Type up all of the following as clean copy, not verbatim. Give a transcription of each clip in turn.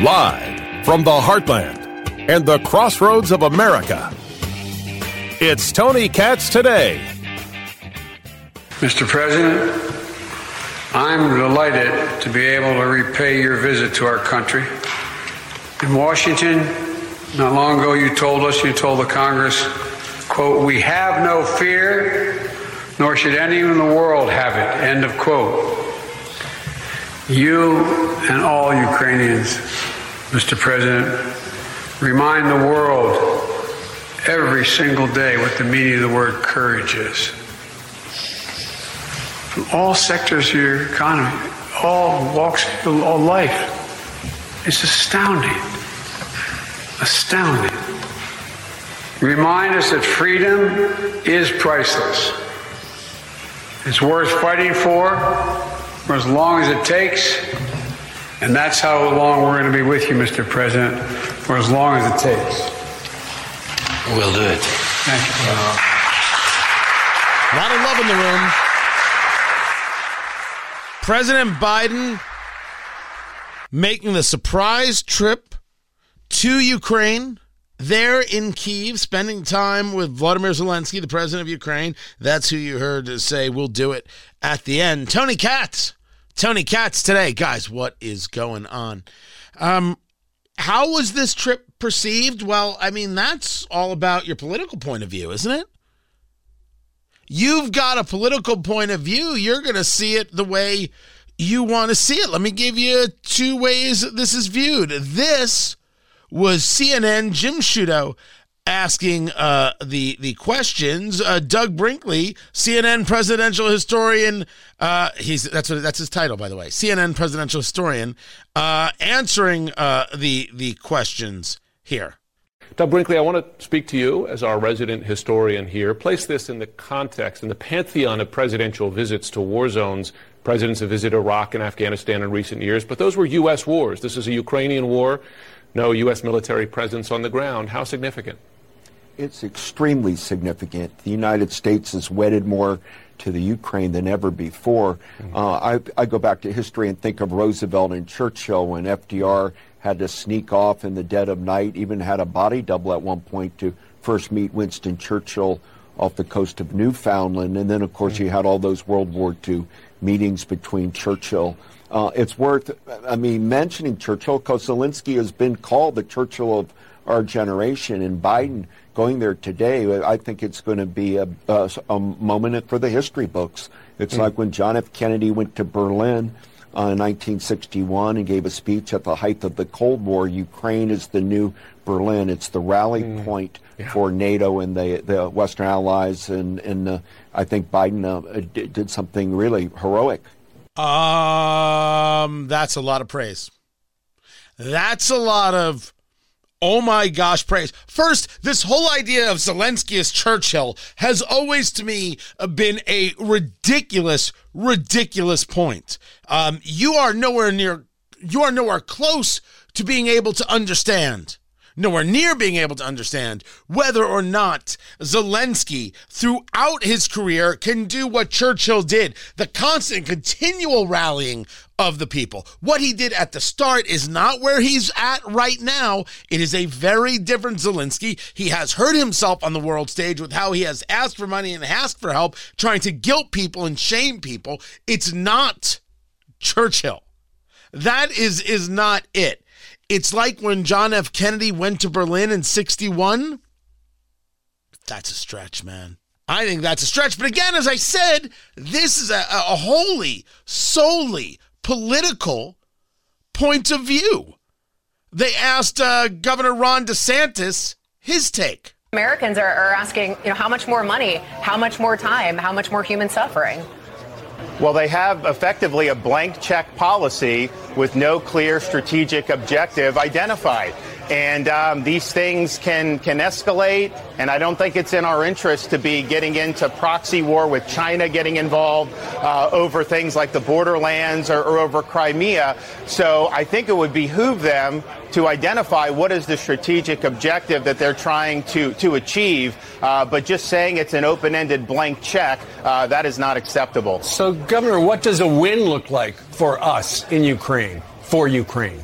Live from the heartland and the crossroads of America, it's Tony Katz Today. Mr. President, I'm delighted to be able to repay your visit to our country. In Washington, not long ago, you told the Congress, quote, "We have no fear, nor should anyone in the world have it," end of quote. You and all Ukrainians, Mr. President, remind the world every single day what the meaning of the word courage is. From all sectors of your economy, all walks of life, it's astounding. Astounding. Remind us that freedom is priceless. It's worth fighting for as long as it takes, and that's how long we're going to be with you, Mr. President, for as long as it takes. We'll do it. Thank you. A lot of love in the room. President Biden making the surprise trip to Ukraine, there in Kyiv, spending time with Vladimir Zelensky, the president of Ukraine. That's who you heard say, "We'll do it" at the end. Tony Katz Today. Guys, what is going on? How was this trip perceived? Well, I mean, that's all about your political point of view, isn't it? You've got a political point of view. You're going to see it the way you want to see it. Let me give you two ways this is viewed. This was CNN Jim Sciutto asking the questions. Doug Brinkley, CNN presidential historian, that's his title, by the way, CNN presidential historian, answering the questions here. Doug Brinkley, I want to speak to you as our resident historian here. Place this in the context, in the pantheon of presidential visits to war zones. Presidents have visited Iraq and Afghanistan in recent years, but those were U.S. wars. This is a Ukrainian war. No U.S. military presence on the ground. How significant? It's extremely significant. The United States is wedded more to the Ukraine than ever before. Mm-hmm. I go back to history and think of Roosevelt and Churchill when FDR had to sneak off in the dead of night, even had a body double at one point to first meet Winston Churchill off the coast of Newfoundland. And then, of course, mm-hmm. you had all those World War II meetings between Churchill. It's worth, mentioning Churchill, because Zelensky has been called the Churchill of our generation, and Biden going there today, I think it's going to be a moment for the history books. It's mm-hmm. like when John F. Kennedy went to Berlin in 1961 and gave a speech at the height of the Cold War. Ukraine is the new Berlin. It's the rally mm-hmm. point yeah. for NATO and the Western allies, and I think Biden did something really heroic. That's a lot of praise. That's a lot of, oh my gosh, praise. First, this whole idea of Zelensky as Churchill has always, to me, been a ridiculous point. You are nowhere close to being able to understand, nowhere near being able to understand whether or not Zelensky throughout his career can do what Churchill did, the constant continual rallying of the people. What he did at the start is not where he's at right now. It is a very different Zelensky. He has hurt himself on the world stage with how he has asked for money and asked for help, trying to guilt people and shame people. It's not Churchill. That is not it. It's like when John F. Kennedy went to Berlin in 61. That's a stretch, man. I think that's a stretch. But again, as I said, this is a wholly, solely political point of view. They asked Governor Ron DeSantis his take. Americans are asking, how much more money, how much more time, how much more human suffering? Well, they have effectively a blank check policy with no clear strategic objective identified. And these things can escalate, and I don't think it's in our interest to be getting into proxy war with China getting involved over things like the borderlands or over Crimea. So I think it would behoove them to identify what is the strategic objective that they're trying to achieve. But just saying it's an open-ended blank check, that is not acceptable. So, Governor, what does a win look like for us in Ukraine, for Ukraine?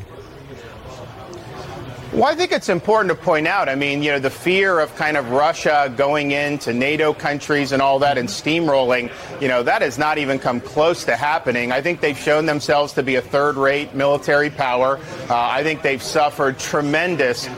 Well, I think it's important to point out, I mean, you know, the fear of kind of Russia going into NATO countries and all that and steamrolling, you know, that has not even come close to happening. I think they've shown themselves to be a third-rate military power. I think they've suffered tremendous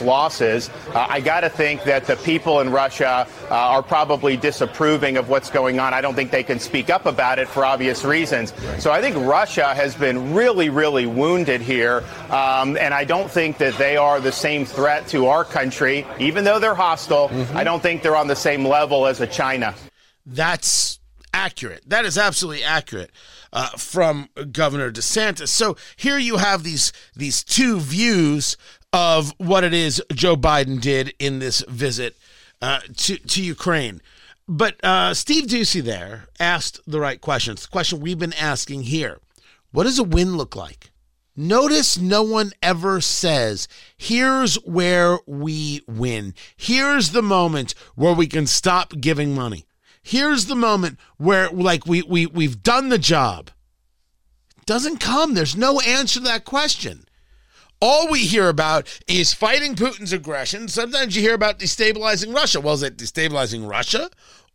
losses. I got to think that the people in Russia are probably disapproving of what's going on. I don't think they can speak up about it for obvious reasons. So I think Russia has been really, really wounded here, and I don't think that they are the same threat to our country, even though they're hostile. Mm-hmm. I don't think they're on the same level as a China. That's accurate. That is absolutely accurate from Governor DeSantis. So here you have these two views of what it is Joe Biden did in this visit to Ukraine. But Steve Doocy there asked the right questions, the question we've been asking here. What does a win look like? Notice no one ever says, here's where we win. Here's the moment where we can stop giving money. Here's the moment where, like, we've done the job. It doesn't come. There's no answer to that question. All we hear about is fighting Putin's aggression. Sometimes you hear about destabilizing Russia. Well, is it destabilizing Russia?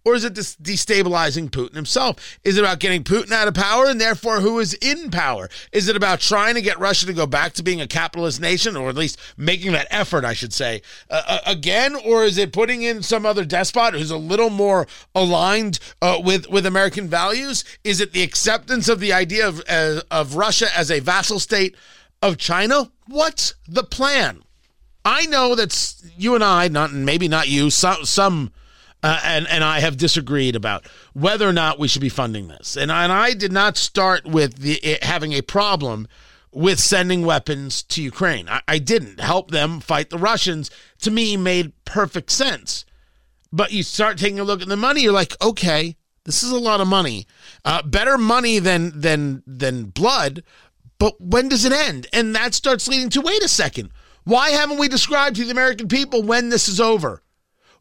Or is it destabilizing Putin himself? Is it about getting Putin out of power and therefore who is in power? Is it about trying to get Russia to go back to being a capitalist nation, or at least making that effort, I should say, again? Or is it putting in some other despot who's a little more aligned with American values? Is it the acceptance of the idea of Russia as a vassal state of China? What's the plan? I know that you and I, not maybe not you, some and I have disagreed about whether or not we should be funding this. And I did not start with having a problem with sending weapons to Ukraine. I didn't. Help them fight the Russians, to me, made perfect sense. But you start taking a look at the money, you're like, okay, this is a lot of money. Better money than blood, but when does it end? And that starts leading to, wait a second, why haven't we described to the American people when this is over?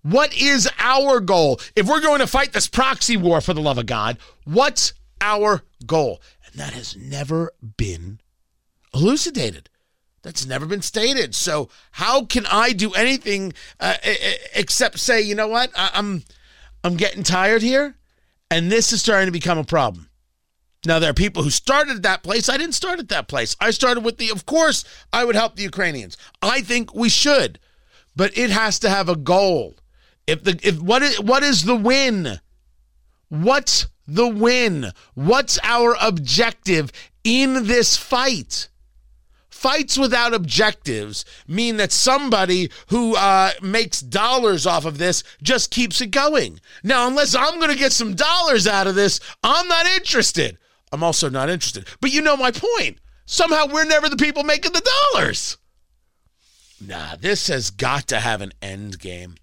What is our goal? If we're going to fight this proxy war, for the love of God, what's our goal? And that has never been elucidated. That's never been stated. So how can I do anything except say, you know what, I'm getting tired here, and this is starting to become a problem. Now, there are people who started at that place. I didn't start at that place. I started with of course, I would help the Ukrainians. I think we should. But it has to have a goal. What is the win? What's the win? What's our objective in this fight? Fights without objectives mean that somebody who makes dollars off of this just keeps it going. Now, unless I'm going to get some dollars out of this, I'm not interested. I'm also not interested. But you know my point. Somehow we're never the people making the dollars. Nah, this has got to have an end game.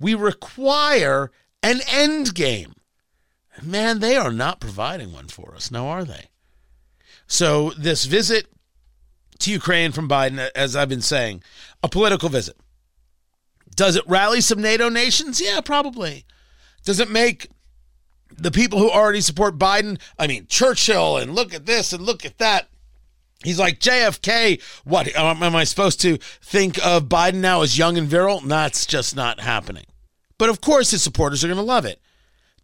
We require an end game. Man, they are not providing one for us now, are they? So this visit to Ukraine from Biden, as I've been saying, a political visit. Does it rally some NATO nations? Yeah, probably. Does it make the people who already support Biden, I mean, Churchill, and look at this and look at that. He's like, JFK, what, am I supposed to think of Biden now as young and virile? That's just not happening. But of course his supporters are going to love it.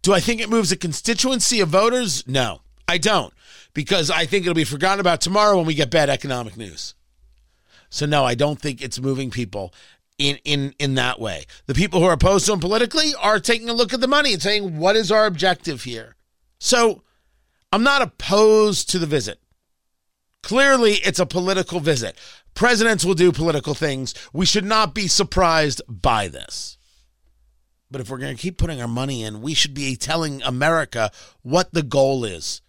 Do I think it moves a constituency of voters? No, I don't, because I think it'll be forgotten about tomorrow when we get bad economic news. So no, I don't think it's moving people in that way. The people who are opposed to him politically are taking a look at the money and saying, what is our objective here? So I'm not opposed to the visit. Clearly, it's a political visit. Presidents will do political things. We should not be surprised by this. But if we're going to keep putting our money in, we should be telling America what the goal is.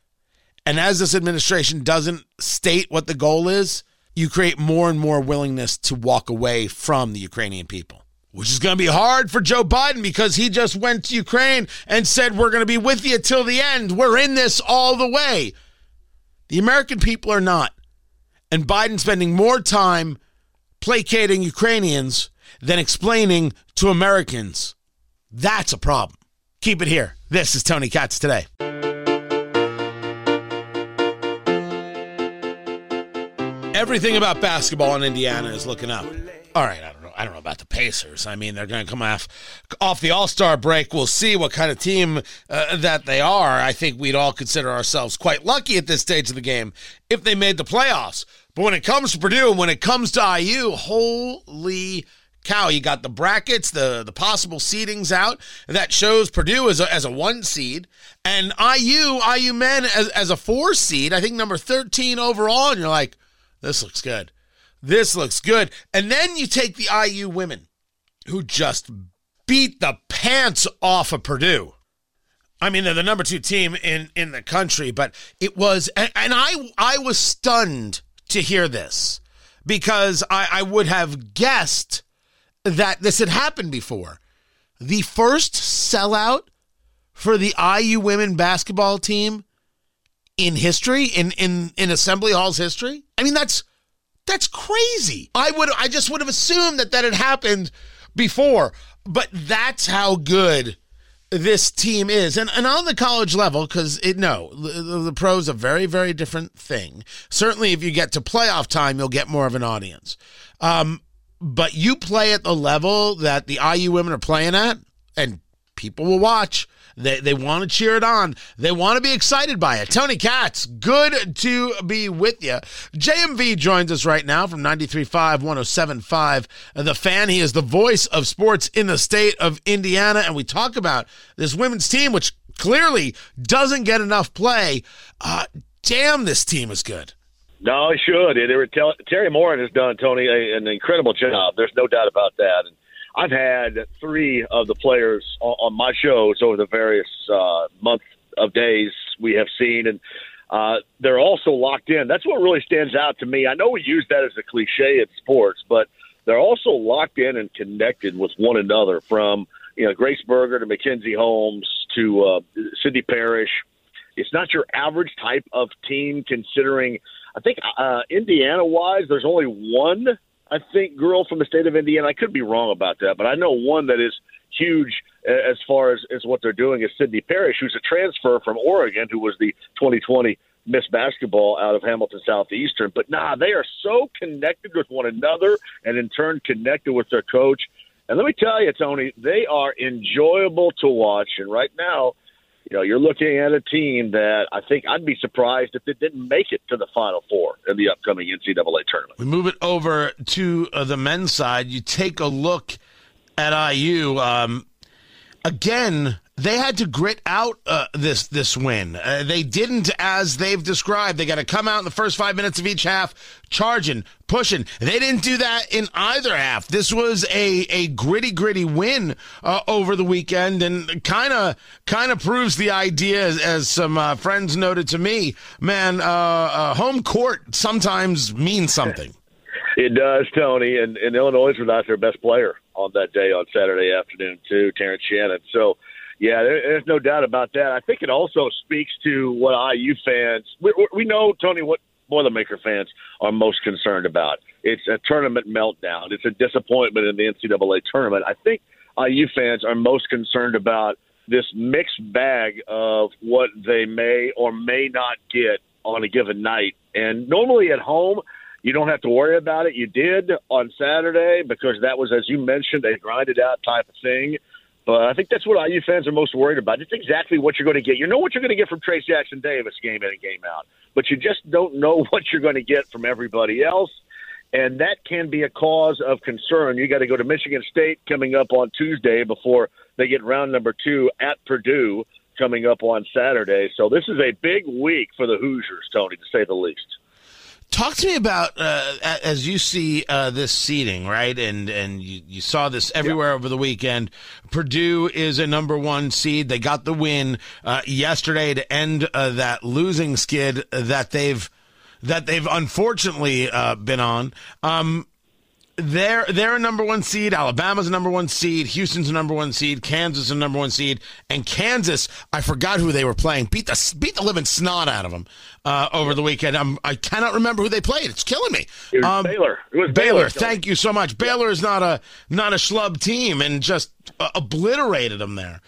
And as this administration doesn't state what the goal is, you create more and more willingness to walk away from the Ukrainian people, which is going to be hard for Joe Biden because he just went to Ukraine and said, we're going to be with you till the end. We're in this all the way. The American people are not. And Biden's spending more time placating Ukrainians than explaining to Americans. That's a problem. Keep it here. This is Tony Katz Today. Everything about basketball in Indiana is looking up. All right, I don't know about the Pacers. I mean, they're going to come off the All-Star break. We'll see what kind of team that they are. I think we'd all consider ourselves quite lucky at this stage of the game if they made the playoffs. But when it comes to Purdue and when it comes to IU, holy cow, you got the brackets, the possible seedings out. That shows Purdue as a one seed. And IU men as a four seed, I think number 13 overall. And you're like, this looks good. This looks good. And then you take the IU women who just beat the pants off of Purdue. I mean, they're the number 2 team in the country, but it was, and I was stunned to hear this because I would have guessed that this had happened before. The first sellout for the IU women basketball team in history, in Assembly Hall's history? I mean, that's crazy. I just would have assumed that had happened before, but that's how good this team is. And on the college level, because the pros are very, very different thing. Certainly if you get to playoff time, you'll get more of an audience. But you play at the level that the IU women are playing at, and people will watch. They want to cheer it on. They want to be excited by it. Tony Katz, good to be with you. JMV joins us right now from 93.5, 107.5. The Fan, he is the voice of sports in the state of Indiana. And we talk about this women's team, which clearly doesn't get enough play. Damn, this team is good. No, it should. Terry Moran has done, Tony, an incredible job. There's no doubt about that. And I've had 3 of the players on my shows over the various month of days we have seen, and they're also locked in. That's what really stands out to me. I know we use that as a cliche in sports, but they're also locked in and connected with one another, from Grace Berger to McKenzie Holmes to Sydney Parrish. It's not your average type of team, considering I think Indiana-wise there's only one – girl from the state of Indiana. I could be wrong about that, but I know one that is huge as far as what they're doing is Sydney Parrish, who's a transfer from Oregon, who was the 2020 Miss Basketball out of Hamilton Southeastern. But, they are so connected with one another and, in turn, connected with their coach. And let me tell you, Tony, they are enjoyable to watch. And right now, you're looking at a team that I think I'd be surprised if it didn't make it to the Final Four in the upcoming NCAA tournament. We move it over to the men's side. You take a look at IU. Again, they had to grit out this win. They didn't, as they've described. They got to come out in the first 5 minutes of each half, charging, pushing. They didn't do that in either half. This was a gritty win over the weekend, and kind of proves the idea, as some friends noted to me. Man, home court sometimes means something. It does, Tony, and Illinois without their best player on that day on Saturday afternoon too, Terrence Shannon. So, yeah, there's no doubt about that. I think it also speaks to what IU fans – we know, Tony, what Boilermaker fans are most concerned about. It's a tournament meltdown. It's a disappointment in the NCAA tournament. I think IU fans are most concerned about this mixed bag of what they may or may not get on a given night. And normally at home – you don't have to worry about it. You did on Saturday because that was, as you mentioned, a grinded-out type of thing. But I think that's what IU fans are most worried about. It's exactly what you're going to get. You know what you're going to get from Trace Jackson Davis game in and game out, but you just don't know what you're going to get from everybody else, and that can be a cause of concern. You got to go to Michigan State coming up on Tuesday before they get round number 2 at Purdue coming up on Saturday. So this is a big week for the Hoosiers, Tony, to say the least. Talk to me about, as you see this seeding, right, and you saw this everywhere over the weekend, Purdue is a number 1 seed. They got the win yesterday to end that losing skid that they've that they've unfortunately been on. They're a number one seed. Alabama's a number one seed. Houston's a number one seed. Kansas is a number one seed. And Kansas, I forgot who they were playing, beat the living snot out of them over the weekend. I cannot remember who they played. It's killing me. It was Baylor. It was Baylor. Thank you so much. Baylor is not a schlub team and just obliterated them there.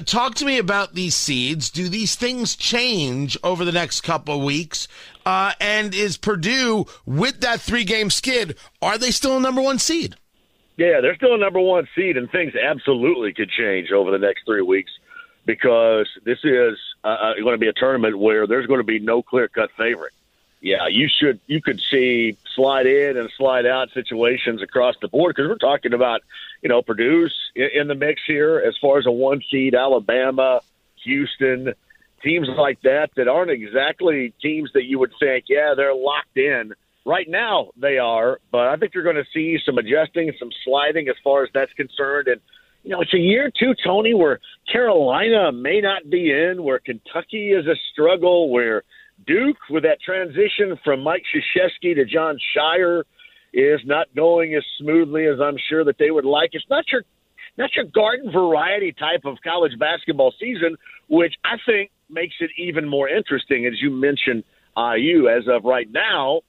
Talk to me about these seeds. Do these things change over the next couple of weeks? And is Purdue, with that three-game skid, are they still a number one seed? Yeah, they're still a number one seed, and things absolutely could change over the next 3 weeks because this is going to be a tournament where there's going to be no clear-cut favorite. Yeah, you could see slide in and slide out situations across the board because we're talking about, Purdue's in the mix here as far as a one seed, Alabama, Houston, teams like that aren't exactly teams that you would think, yeah, they're locked in. Right now they are, but I think you're going to see some adjusting and some sliding as far as that's concerned. And, it's a year two, Tony, where Carolina may not be in, where Kentucky is a struggle, where Duke, with that transition from Mike Krzyzewski to John Shire, is not going as smoothly as I'm sure that they would like. It's not your garden variety type of college basketball season, which I think makes it even more interesting. As you mentioned, IU, as of right now,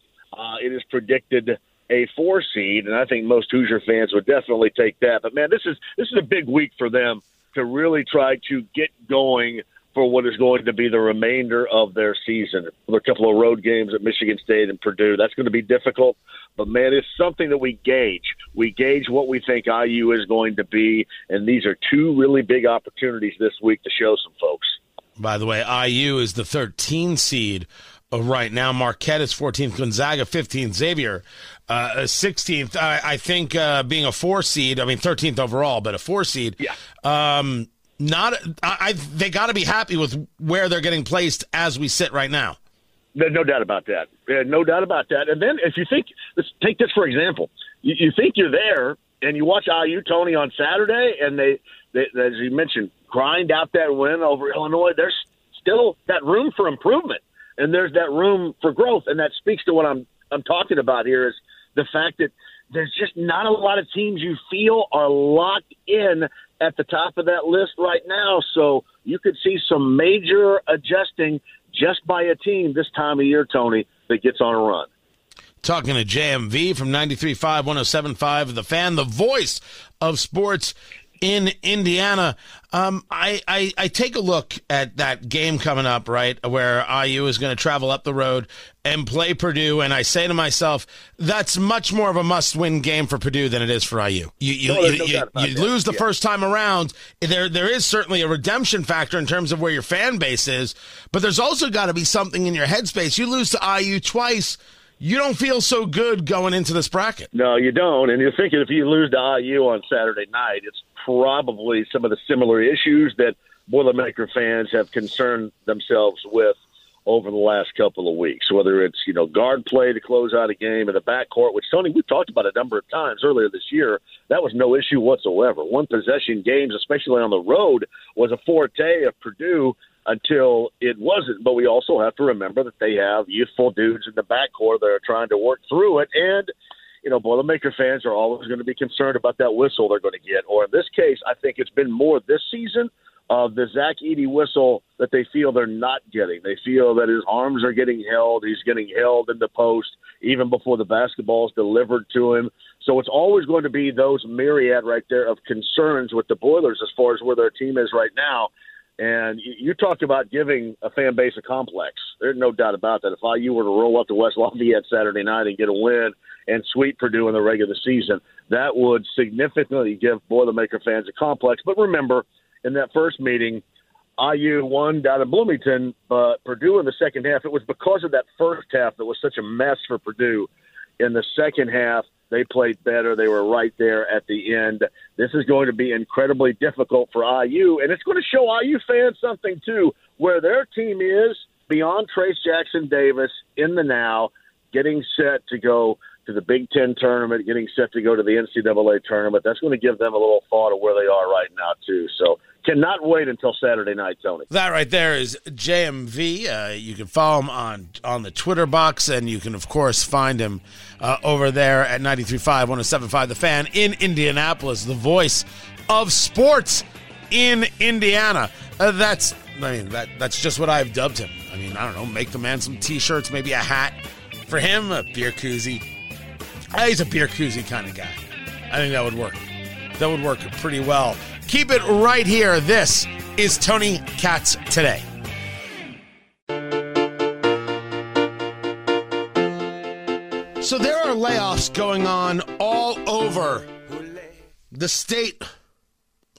it is predicted a 4 seed, and I think most Hoosier fans would definitely take that. But, man, this is a big week for them to really try to get going for what is going to be the remainder of their season. A couple of road games at Michigan State and Purdue, that's going to be difficult. But, man, it's something that we gauge. We gauge what we think IU is going to be, and these are two really big opportunities this week to show some folks. By the way, IU is the 13 seed right now. Marquette is 14th, Gonzaga 15th, Xavier 16th. I think being a 4 seed, 13th overall, but a 4 seed. Yeah. They got to be happy with where they're getting placed as we sit right now. No doubt about that. No doubt about that. And then if you think, let's take this for example. You think you're there, and you watch IU, Tony, on Saturday, and they as you mentioned, grind out that win over Illinois. There's still that room for improvement, and there's that room for growth, and that speaks to what I'm talking about here is the fact that there's just not a lot of teams you feel are locked in at the top of that list right now. So you could see some major adjusting just by a team this time of year, Tony, that gets on a run. Talking to JMV from 93.5, 107.5, The Fan, the voice of sports in Indiana. I take a look at that game coming up, right, where IU is going to travel up the road and play Purdue, and I say to myself, that's much more of a must-win game for Purdue than it is for IU. You lose the first time around. There is certainly a redemption factor in terms of where your fan base is, but there's also got to be something in your headspace. You lose to IU twice, you don't feel so good going into this bracket. No, you don't, and you're thinking if you lose to IU on Saturday night, it's probably some of the similar issues that Boilermaker fans have concerned themselves with over the last couple of weeks, whether it's, guard play to close out a game in the backcourt, which, Tony, we've talked about a number of times earlier this year. That was no issue whatsoever. One-possession games, especially on the road, was a forte of Purdue until it wasn't. But we also have to remember that they have youthful dudes in the backcourt that are trying to work through it, and Boilermaker fans are always going to be concerned about that whistle they're going to get. Or in this case, I think it's been more this season of the Zach Edey whistle that they feel they're not getting. They feel that his arms are getting held. He's getting held in the post even before the basketball is delivered to him. So it's always going to be those myriad right there of concerns with the Boilers as far as where their team is right now. And you talked about giving a fan base a complex. There's no doubt about that. If IU were to roll up to West Lafayette Saturday night and get a win and sweep Purdue in the regular season, that would significantly give Boilermaker fans a complex. But remember, in that first meeting, IU won down in Bloomington, but Purdue in the second half, it was because of that first half that was such a mess for Purdue. In the second half, they played better. They were right there at the end. This is going to be incredibly difficult for IU, and it's going to show IU fans something, too, where their team is beyond Trace Jackson Davis in the now, getting set to go to the Big Ten tournament, getting set to go to the NCAA tournament. That's going to give them a little thought of where they are right now, too. So cannot wait until Saturday night, Tony. That right there is JMV. You can follow him on the Twitter box, and you can, of course, find him over there at 93.5, 107.5, The Fan in Indianapolis, the voice of sports in Indiana. That's just what I've dubbed him. I mean, I don't know, make the man some T-shirts, maybe a hat. For him, a beer koozie. He's a beer koozie kind of guy. I think that would work. That would work pretty well. Keep it right here. This is Tony Katz Today. So there are layoffs going on all over the state,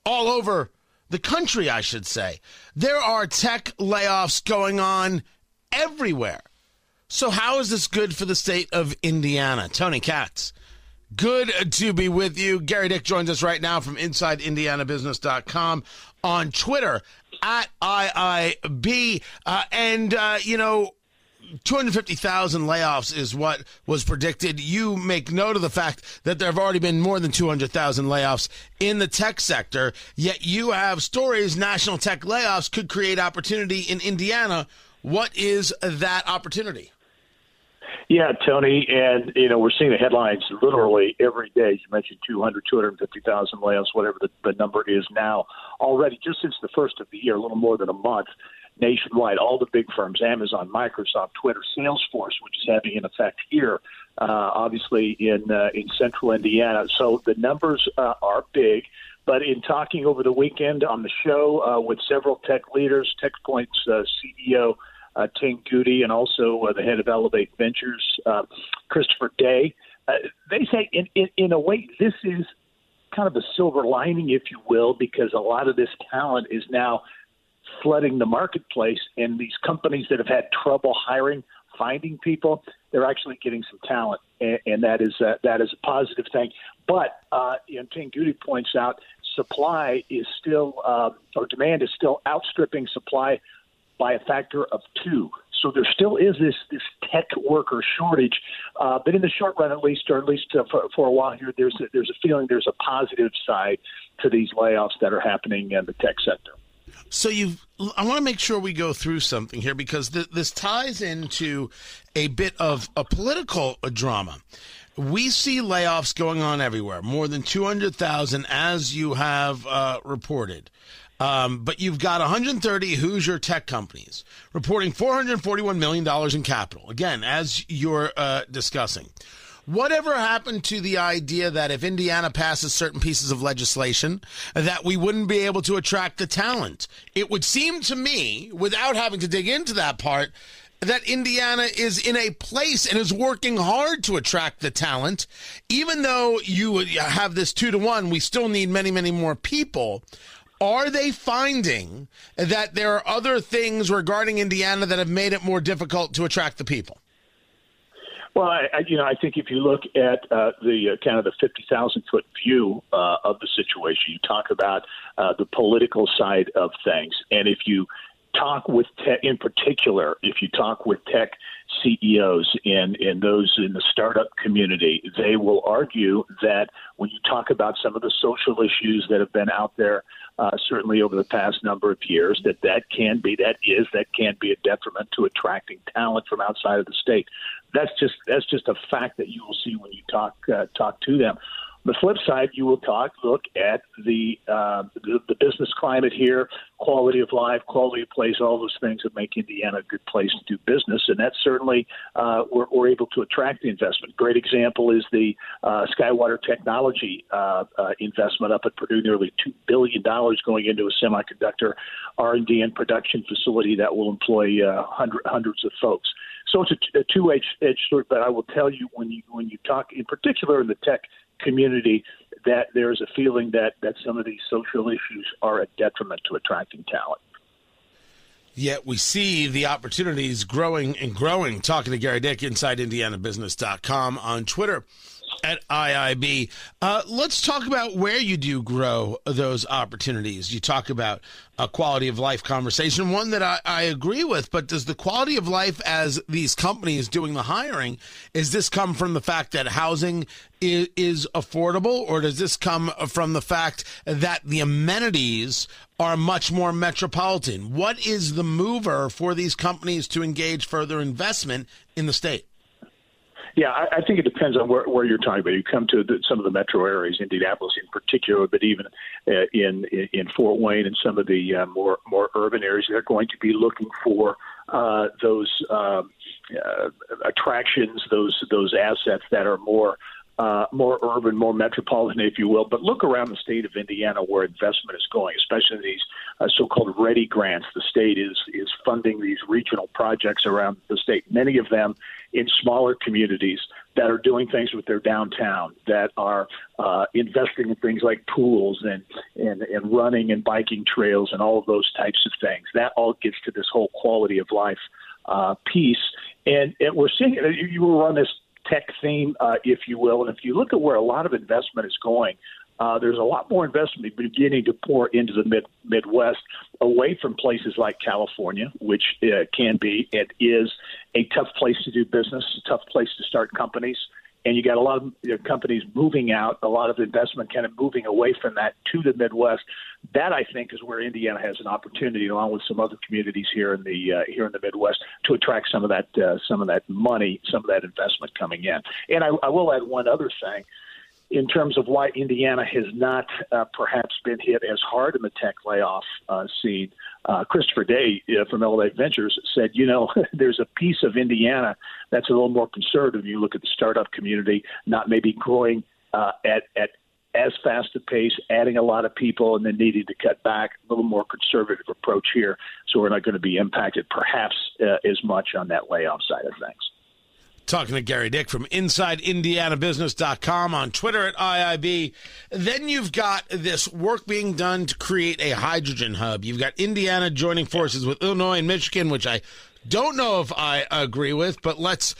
all over the country, I should say. There are tech layoffs going on everywhere. So how is this good for the state of Indiana? Tony Katz, good to be with you. Gary Dick joins us right now from InsideIndianaBusiness.com on Twitter, at IIB. You know, 250,000 layoffs is what was predicted. You make note of the fact that there have already been more than 200,000 layoffs in the tech sector, yet you have stories, national tech layoffs could create opportunity in Indiana. What is that opportunity? Yeah, Tony, and, you know, we're seeing the headlines literally every day. You mentioned 250,000 layoffs, whatever the number is now. Already, just since the first of the year, a little more than a month, nationwide, all the big firms, Amazon, Microsoft, Twitter, Salesforce, which is having an effect here, obviously in central Indiana. So the numbers are big. But in talking over the weekend on the show with several tech leaders, TechPoint's CEO, Ting Goody, and also the head of Elevate Ventures, Christopher Day, they say in a way this is kind of a silver lining, if you will, because a lot of this talent is now flooding the marketplace, and these companies that have had trouble hiring, finding people, they're actually getting some talent, and that is a positive thing. But you know, Ting Goody points out supply is still or demand is still outstripping supply by a factor of 2. So there still is this tech worker shortage. But in the short run, at least, or at least for a while here, there's a feeling there's a positive side to these layoffs that are happening in the tech sector. So I want to make sure we go through something here, because this ties into a bit of a political drama. We see layoffs going on everywhere, more than 200,000, as you have reported. But you've got 130 Hoosier tech companies reporting $441 million in capital, again, as you're discussing. Whatever happened to the idea that if Indiana passes certain pieces of legislation, that we wouldn't be able to attract the talent? It would seem to me, without having to dig into that part, that Indiana is in a place and is working hard to attract the talent. Even though you have this 2-to-1, we still need many, many more people. Are they finding that there are other things regarding Indiana that have made it more difficult to attract the people? Well, I think if you look at kind of the 50,000-foot view of the situation, you talk about the political side of things. And if you talk with tech, in particular, if you talk with tech CEOs and those in the startup community, they will argue that when you talk about some of the social issues that have been out there, certainly over the past number of years, that can be a detriment to attracting talent from outside of the state. That's just a fact that you will see when you talk to them. On the flip side, you will look at the business climate here, quality of life, quality of place, all those things that make Indiana a good place to do business, and that's certainly we're able to attract the investment. Great example is the Skywater Technology investment up at Purdue, nearly $2 billion going into a semiconductor R&D and production facility that will employ hundreds of folks. So it's a two-edged sword, but I will tell you when you talk, in particular in the tech community, that there is a feeling that some of these social issues are a detriment to attracting talent. Yet we see the opportunities growing and growing. Talking to Gary Dick, InsideIndianaBusiness.com on Twitter. at IIB. Let's talk about where you do grow those opportunities. You talk about a quality of life conversation, one that I agree with, but does the quality of life as these companies doing the hiring, is this come from the fact that housing is affordable, or does this come from the fact that the amenities are much more metropolitan? What is the mover for these companies to engage further investment in the state? Yeah, I think it depends on where you're talking about. You come to some of the metro areas, Indianapolis in particular, but even in Fort Wayne and some of the more urban areas, they're going to be looking for those attractions, those assets that are more urban, more metropolitan, if you will. But look around the state of Indiana where investment is going, especially these so-called ready grants. The state is funding these regional projects around the state, many of them in smaller communities that are doing things with their downtown, that are investing in things like pools and running and biking trails and all of those types of things. That all gets to this whole quality of life piece. And we're seeing it. You were on this tech theme, if you will. And if you look at where a lot of investment is going, there's a lot more investment beginning to pour into the Midwest, away from places like California, which can be, it is a tough place to do business, a tough place to start companies. And you got a lot of companies moving out, a lot of investment kind of moving away from that to the Midwest. That, I think, is where Indiana has an opportunity, along with some other communities here in the Midwest, to attract some of that money, some of that investment coming in. And I will add one other thing in terms of why Indiana has not perhaps been hit as hard in the tech layoff scene. Christopher Day from Elevate Ventures said, there's a piece of Indiana that's a little more conservative. You look at the startup community, not maybe growing at as fast a pace, adding a lot of people, and then needing to cut back, a little more conservative approach here. So we're not going to be impacted perhaps as much on that layoff side of things. Talking to Gary Dick from InsideIndianaBusiness.com, on Twitter at IIB. Then you've got this work being done to create a hydrogen hub. You've got Indiana joining forces with Illinois and Michigan, which I don't know if I agree with, but let's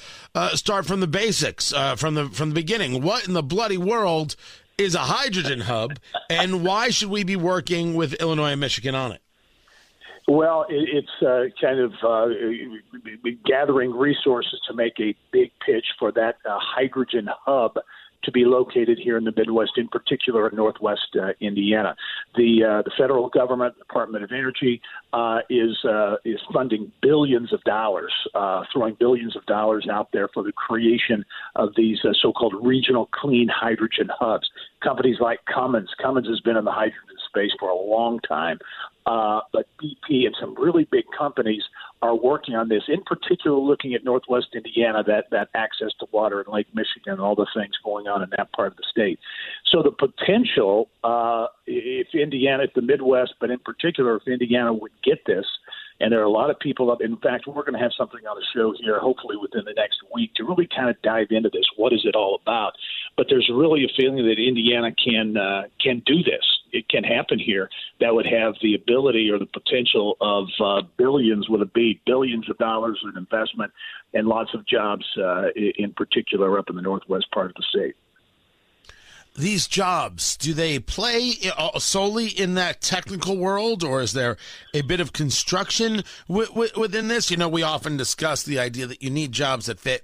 start from the basics, from the beginning. What in the bloody world is a hydrogen hub, and why should we be working with Illinois and Michigan on it? Well, it's kind of gathering resources to make a big pitch for that hydrogen hub to be located here in the Midwest, in particular in Northwest Indiana. The federal government, Department of Energy, is funding billions of dollars, throwing billions of dollars out there for the creation of these so-called regional clean hydrogen hubs. Companies like Cummins. Cummins has been in the hydrogen space for a long time. But BP and some really big companies are working on this, in particular looking at Northwest Indiana, that access to water and Lake Michigan and all the things going on in that part of the state. So the potential, if the Midwest, but in particular if Indiana would get this, and there are a lot of people up. In fact, we're going to have something on the show here, hopefully within the next week, to really kind of dive into this. What is it all about? But there's really a feeling that Indiana can do this. It can happen here. That would have the ability or the potential of billions of dollars in investment and lots of jobs, in particular up in the northwest part of the state. These jobs, do they play solely in that technical world, or is there a bit of construction within this? We often discuss the idea that you need jobs that fit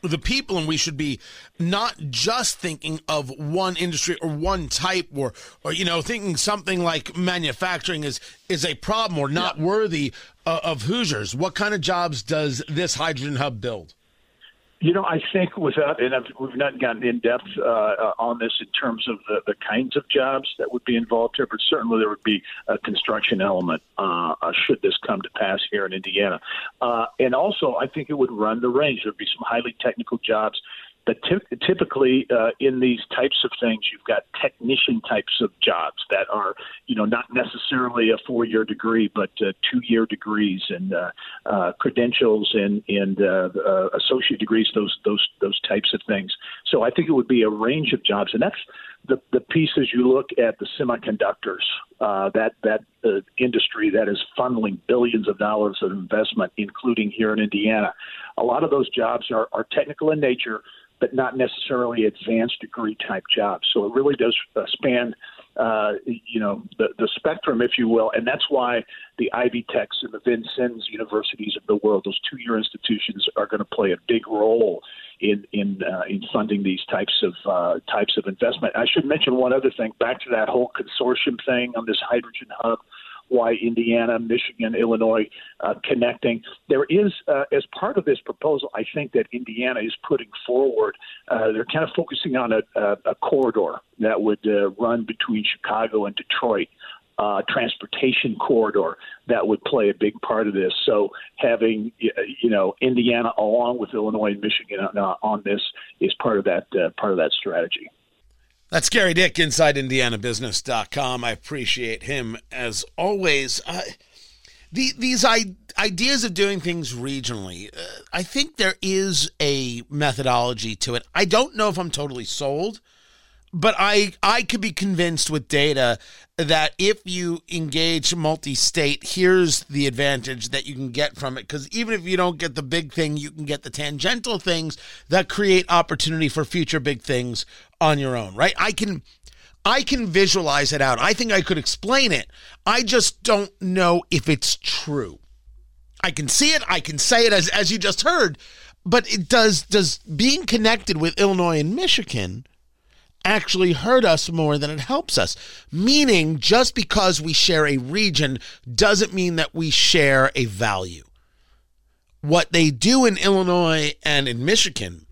the people, and we should be not just thinking of one industry or one type, or thinking something like manufacturing is a problem or not worthy of Hoosiers. What kind of jobs does this hydrogen hub build? I think we've not gotten in depth on this in terms of the kinds of jobs that would be involved here, but certainly there would be a construction element should this come to pass here in Indiana. And also, I think it would run the range. There would be some highly technical jobs. But typically in these types of things, you've got technician types of jobs that are, not necessarily a 4-year degree, but 2-year degrees and credentials and associate degrees, those types of things. So I think it would be a range of jobs, and that's the pieces you look at the semiconductors, that industry that is funneling billions of dollars of investment, including here in Indiana. A lot of those jobs are technical in nature, but not necessarily advanced degree type jobs. So it really does span the spectrum, if you will. And that's why the Ivy Techs and the Vincennes universities of the world, those two-year institutions, are going to play a big role in funding these types of investment. I should mention one other thing, back to that whole consortium thing on this hydrogen hub, why Indiana, Michigan, Illinois connecting. There is, as part of this proposal, I think that Indiana is putting forward, they're kind of focusing on a corridor that would run between Chicago and Detroit, transportation corridor that would play a big part of this. So having, Indiana along with Illinois and Michigan on this is part of that strategy. That's Gary Dick, InsideIndianaBusiness.com. I appreciate him as always. These ideas of doing things regionally, I think there is a methodology to it. I don't know if I'm totally sold, but I could be convinced with data that if you engage multi-state, here's the advantage that you can get from it. Because even if you don't get the big thing, you can get the tangential things that create opportunity for future big things on your own, right? I can visualize it out. I think I could explain it. I just don't know if it's true. I can see it. I can say it as you just heard, but it does being connected with Illinois and Michigan actually hurt us more than it helps us? Meaning, just because we share a region doesn't mean that we share a value. What they do in Illinois and in Michigan,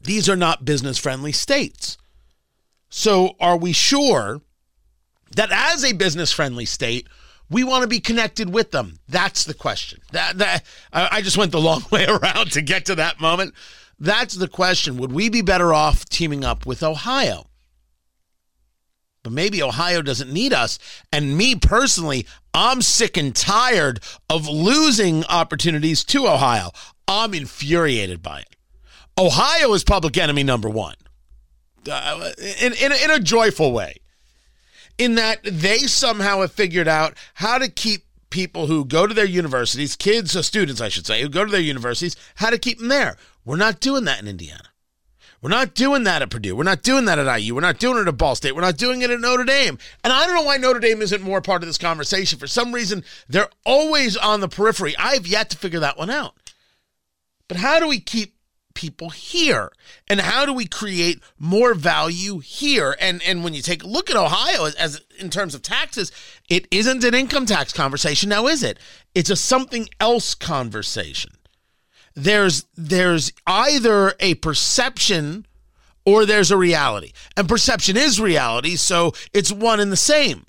these are not business-friendly states. So are we sure that as a business-friendly state, we want to be connected with them? That's the question. I just went the long way around to get to that moment. That's the question. Would we be better off teaming up with Ohio? But maybe Ohio doesn't need us. And me personally, I'm sick and tired of losing opportunities to Ohio. I'm infuriated by it. Ohio is public enemy number one in a joyful way, in that they somehow have figured out how to keep people who go to their universities, students who go to their universities, how to keep them there. We're not doing that in Indiana. We're not doing that at Purdue. We're not doing that at IU. We're not doing it at Ball State. We're not doing it at Notre Dame. And I don't know why Notre Dame isn't more part of this conversation. For some reason, they're always on the periphery. I've yet to figure that one out. But how do we keep people here? And how do we create more value here? And when you take a look at Ohio as in terms of taxes, it isn't an income tax conversation now, is it? It's a something else conversation. There's either a perception or there's a reality. And perception is reality, so it's one and the same.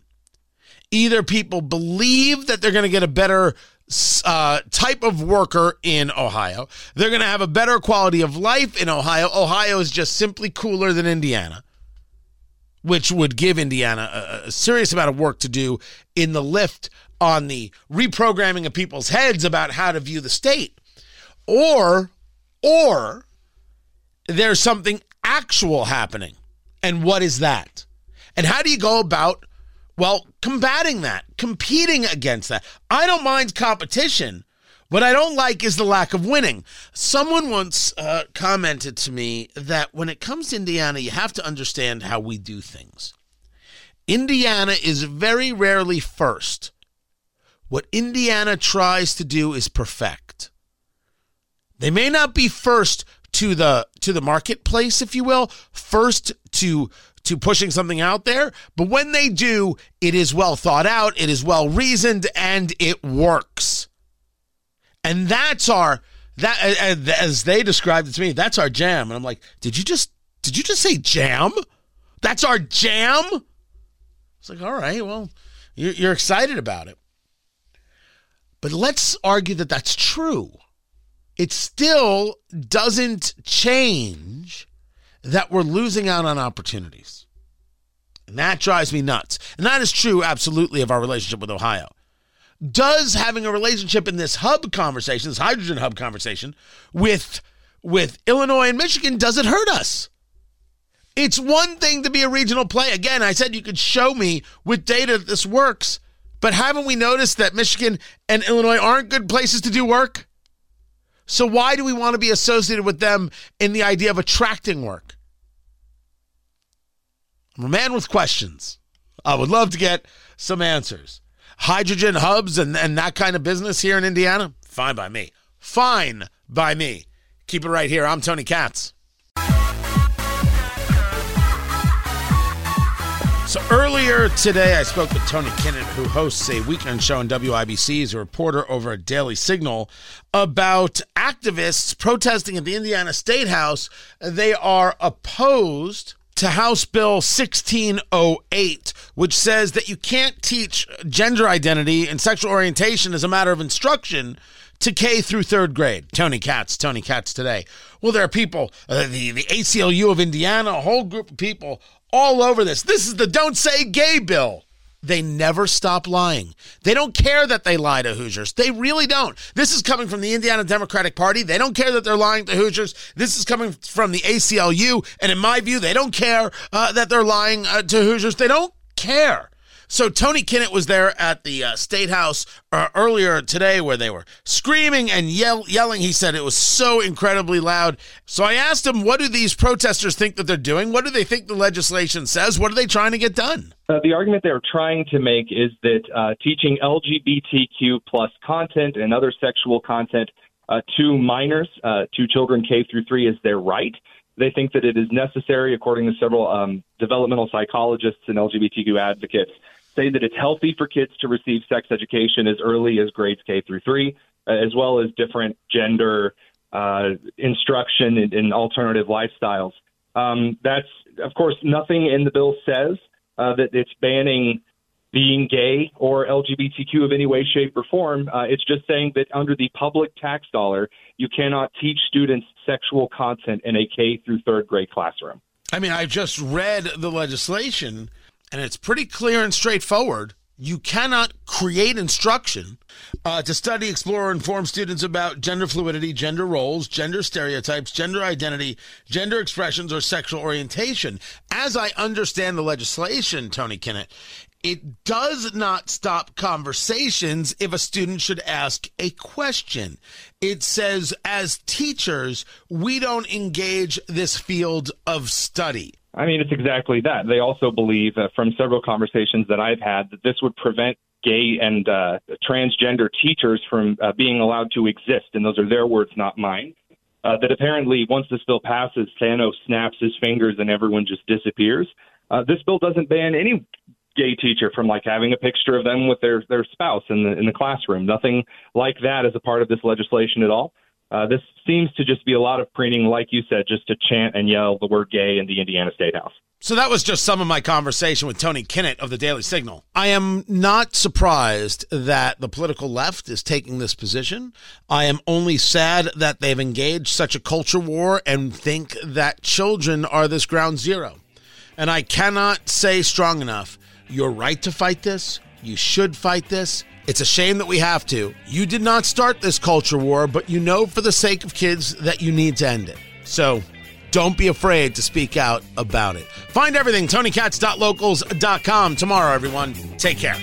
Either people believe that they're going to get a better type of worker in Ohio. They're going to have a better quality of life in Ohio. Ohio is just simply cooler than Indiana, which would give Indiana a serious amount of work to do in the lift on the reprogramming of people's heads about how to view the state. Or there's something actual happening. And what is that? And how do you go about, combating that, competing against that? I don't mind competition. What I don't like is the lack of winning. Someone once commented to me that when it comes to Indiana, you have to understand how we do things. Indiana is very rarely first. What Indiana tries to do is perfect. They may not be first to the marketplace, if you will, first to pushing something out there, but when they do, it is well thought out, it is well reasoned, and it works. And as they described it to me, that's our jam. And I'm like, did you just say jam? That's our jam? It's like, all right, well, you're excited about it, but let's argue that that's true. It still doesn't change that we're losing out on opportunities. And that drives me nuts. And that is true, absolutely, of our relationship with Ohio. Does having a relationship in this hub conversation, this hydrogen hub conversation, with Illinois and Michigan, does it hurt us? It's one thing to be a regional play. Again, I said you could show me with data that this works, but haven't we noticed that Michigan and Illinois aren't good places to do work? So why do we want to be associated with them in the idea of attracting work? I'm a man with questions. I would love to get some answers. Hydrogen hubs and that kind of business here in Indiana? Fine by me. Fine by me. Keep it right here. I'm Tony Katz. So earlier today, I spoke with Tony Kinnett, who hosts a weekend show on WIBC. He's a reporter over at Daily Signal, about activists protesting at the Indiana State House. They are opposed to House Bill 1608, which says that you can't teach gender identity and sexual orientation as a matter of instruction to K through third grade. Tony Katz today. Well, there are people, the ACLU of Indiana, a whole group of people all over this. This is the Don't Say Gay bill. They never stop lying. They don't care that they lie to Hoosiers. They really don't. This is coming from the Indiana Democratic Party. They don't care that they're lying to Hoosiers. This is coming from the ACLU. And in my view, they don't care that they're lying to Hoosiers. They don't care. So Tony Kinnett was there at the State House earlier today where they were screaming and yelling. He said it was so incredibly loud. So I asked him, what do these protesters think that they're doing? What do they think the legislation says? What are they trying to get done? The argument they're trying to make is that teaching LGBTQ plus content and other sexual content to minors, to children K through 3, is their right. They think that it is necessary, according to several developmental psychologists and LGBTQ advocates, say that it's healthy for kids to receive sex education as early as grades K through 3, as well as different gender instruction and alternative lifestyles. That's, of course, nothing in the bill says that it's banning being gay or LGBTQ of any way, shape, or form. It's just saying that under the public tax dollar, you cannot teach students sexual content in a K through third grade classroom. I mean, I just read the legislation, and it's pretty clear and straightforward. You cannot create instruction to study, explore, or inform students about gender fluidity, gender roles, gender stereotypes, gender identity, gender expressions, or sexual orientation. As I understand the legislation, Tony Kinnett, it does not stop conversations if a student should ask a question. It says, as teachers, we don't engage this field of study. I mean, it's exactly that. They also believe from several conversations that I've had that this would prevent gay and transgender teachers from being allowed to exist. And those are their words, not mine. That apparently once this bill passes, Thanos snaps his fingers and everyone just disappears. This bill doesn't ban any gay teacher from like having a picture of them with their spouse in the classroom. Nothing like that is a part of this legislation at all. This seems to just be a lot of preening, like you said, just to chant and yell the word gay in the Indiana State House. So that was just some of my conversation with Tony Kinnett of the Daily Signal. I am not surprised that the political left is taking this position. I am only sad that they've engaged such a culture war and think that children are this ground zero. And I cannot say strong enough, you're right to fight this. You should fight this. It's a shame that we have to. You did not start this culture war, but you know for the sake of kids that you need to end it. So don't be afraid to speak out about it. Find everything, TonyKatz.locals.com. Tomorrow, everyone. Take care.